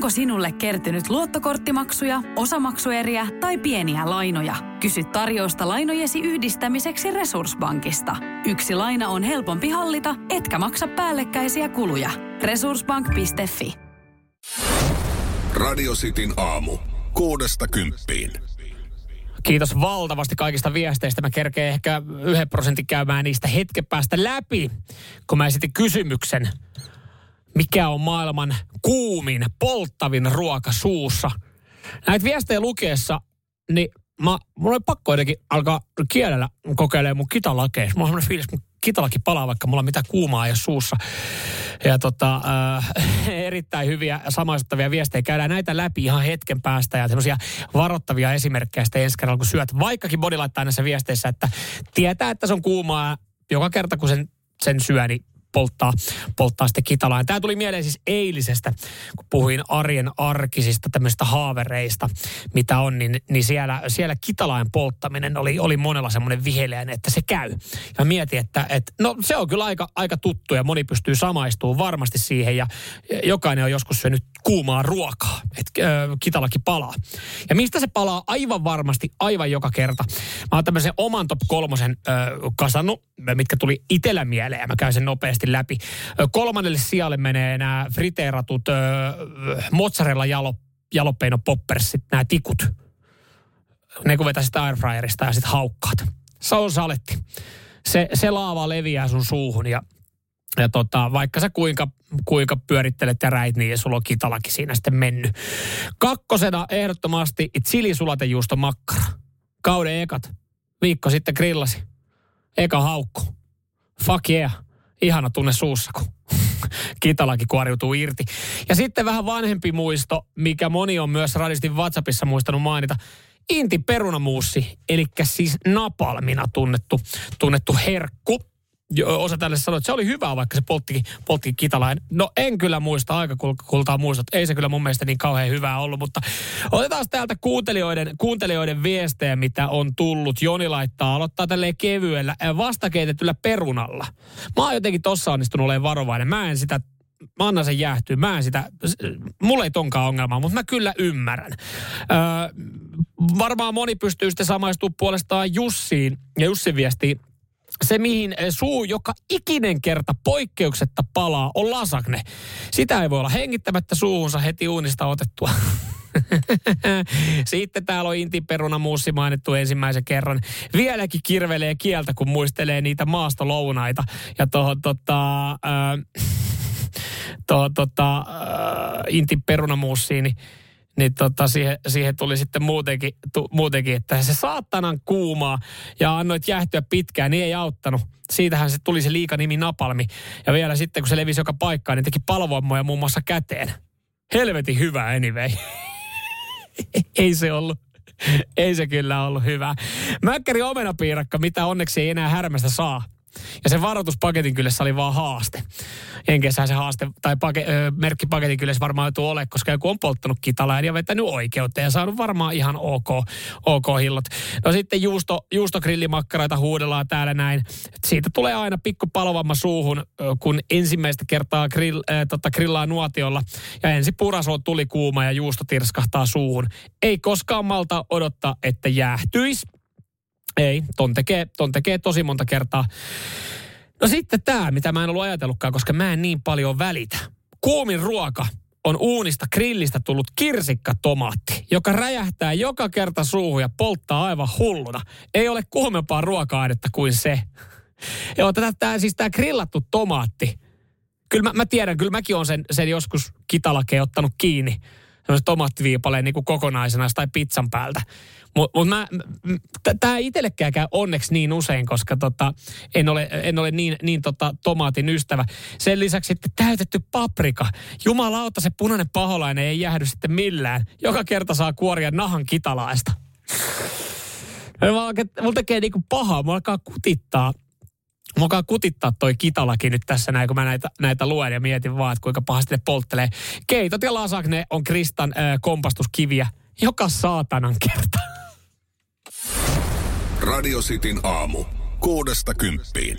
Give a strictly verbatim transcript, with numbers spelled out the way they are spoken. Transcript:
Onko sinulle kertynyt luottokorttimaksuja, osamaksueriä tai pieniä lainoja? Kysy tarjousta lainojesi yhdistämiseksi Resursbankista. Yksi laina on helpompi hallita, etkä maksa päällekkäisiä kuluja. Resursbank piste fi. Radio Cityn aamu. Kuudesta kymppiin. Kiitos valtavasti kaikista viesteistä. Mä kerkeen ehkä yhden prosentin käymään niistä hetken päästä läpi, kun mä esitin kysymyksen. Mikä on maailman kuumin, polttavin ruoka suussa? Näitä viestejä lukeessa, niin mä, mulla oli pakko jotenkin alkaa kielellä kokeilemaan mun kitalakeja. Mulla on semmoinen fiilis, mun kitalaki palaa, vaikka mulla on mitään kuumaa ja suussa. Ja tota, äh, erittäin hyviä samaistuttavia viestejä. Käydään näitä läpi ihan hetken päästä ja semmoisia varoittavia esimerkkejä sitten ensi kerralla, kun syöt. Vaikkakin body laittaa näissä viesteissä, että tietää, että se on kuumaa joka kerta, kun sen, sen syö, niin polttaa, polttaa sitten kitalaan. Tämä tuli mieleen siis eilisestä, kun puhuin arjen arkisista tämmöisistä haavereista, mitä on, niin, niin siellä, siellä kitalain polttaminen oli, oli monella semmoinen viheliäinen, että se käy. Ja mietin, että et, no se on kyllä aika, aika tuttu ja moni pystyy samaistumaan varmasti siihen ja jokainen on joskus syönyt kuumaa ruokaa, että kitalakin palaa. Ja mistä se palaa aivan varmasti, aivan joka kerta. Mä oon tämmöisen oman top kolmosen ö, kasannut, mitkä tuli itsellä mieleen ja mä käyn sen nopeasti läpi. Kolmannelle sijalle menee nämä friteeratut öö, mozzarella jalo, jalopeino poppersit, nämä tikut. Ne kun vetäisit airfryerista ja sitten haukkaat. Se on saletti. Se, se laava leviää sun suuhun ja, ja tota, vaikka sä kuinka, kuinka pyörittelet ja räit, niin sulla on kitalaki siinä sitten mennyt. Kakkosena ehdottomasti chilisulatejuusto makkara. Kauden ekat. Viikko sitten grillasi. Eka haukku. Fuck yeah. Ihana tunne suussa, kun kitalaki kuoriutuu irti. Ja sitten vähän vanhempi muisto, mikä moni on myös radistin WhatsAppissa muistanut mainita. Inti perunamuusi, eli siis napalmina tunnettu, tunnettu herkku. Osa tälle sanoi, että se oli hyvää, vaikka se polttikin, polttikin kitalain. No en kyllä muista, aika kultaa muistot. Ei se kyllä mun mielestä niin kauhean hyvää ollut, mutta otetaan täältä kuuntelijoiden, kuuntelijoiden viestejä, mitä on tullut. Joni laittaa, aloittaa tälleen kevyellä, vastakeitetyllä perunalla. Mä oon jotenkin tossa onnistunut olemaan varovainen. Mä en sitä, mä annan sen jäähtyä, mä en sitä, mulla ei tonkaan ongelmaa, mutta mä kyllä ymmärrän. Öö, varmaan moni pystyy sitten samaistumaan puolestaan Jussiin ja Jussin viestiin. Se, mihin suu joka ikinen kerta poikkeuksetta palaa, on lasagne. Sitä ei voi olla hengittämättä suuhunsa heti uunista otettua. Sitten täällä on Inti perunamuusi mainittu ensimmäisen kerran. Vieläkin kirvelee kieltä, kun muistelee niitä maastolounaita. Ja tuohon tota, äh, tota, äh, Inti perunamuusiin, niin niin tota, siihen, siihen tuli sitten muutenkin, tu, muutenkin, että se saatanan kuumaa ja annoit jäähtyä pitkään, niin ei auttanut. Siitähän se tuli se liikanimi napalmi. Ja vielä sitten, kun se levisi joka paikkaan, niin teki palvommoja muun muassa käteen. Helvetin hyvä anyway. Ei se ollut. Ei se kyllä ollut hyvä. Mäkkäri omenapiirakka, mitä onneksi ei enää härmästä saa. Ja sen varoituspaketin kylässä oli vaan haaste. Enkässähän se haaste tai pake, ö, merkkipaketin kylässä varmaan joutuu olemaan, koska joku on polttanut kitalaan ja vetänyt oikeuteen ja saanut varmaan ihan ok, ok hillot. No sitten juusto, juustogrillimakkaraita huudellaan täällä näin. Siitä tulee aina pikku palovamma suuhun, kun ensimmäistä kertaa grill, ö, tota, grillaa nuotiolla. Ja ensi puraso tuli kuuma ja juusto tirskahtaa suuhun. Ei koskaan malta odottaa, että jäähtyisi. Ei, ton tekee, ton tekee tosi monta kertaa. No sitten tää, mitä mä en ollut ajatellutkaan, koska mä en niin paljon välitä. Kuumin ruoka on uunista grillistä tullut kirsikkatomaatti, joka räjähtää joka kerta suuhun ja polttaa aivan hulluna. Ei ole kuumempaa ruoka-ainetta kuin se. Joo, tätä, tää, siis tää grillattu tomaatti. Kyllä mä, mä tiedän, kyllä mäkin olen sen, sen joskus kitalakeen ottanut kiinni. Sellaiset tomaattiviipaleen niin kuin kokonaisena tai pizzan päältä. Mutta mut tämä ei itsellekään käy onneksi niin usein, koska tota, en ole, en ole niin, niin tota, tomaatin ystävä. Sen lisäksi sitten täytetty paprika. Jumalauta, se punainen paholainen ei jäähdy sitten millään. Joka kerta saa kuoria nahan kitalaista. Mulla tekee niinku pahaa, mulla alkaa kutittaa. Mä alkaa kutittaa toi kitalaki nyt tässä näin, kun mä näitä, näitä luen ja mietin vaan, että kuinka pahasti ne polttelee. Keitot ja lasagne on Kristan äh, kompastuskiviä joka saatanan kerta. Radio Cityn aamu. Kuudesta kymppiin.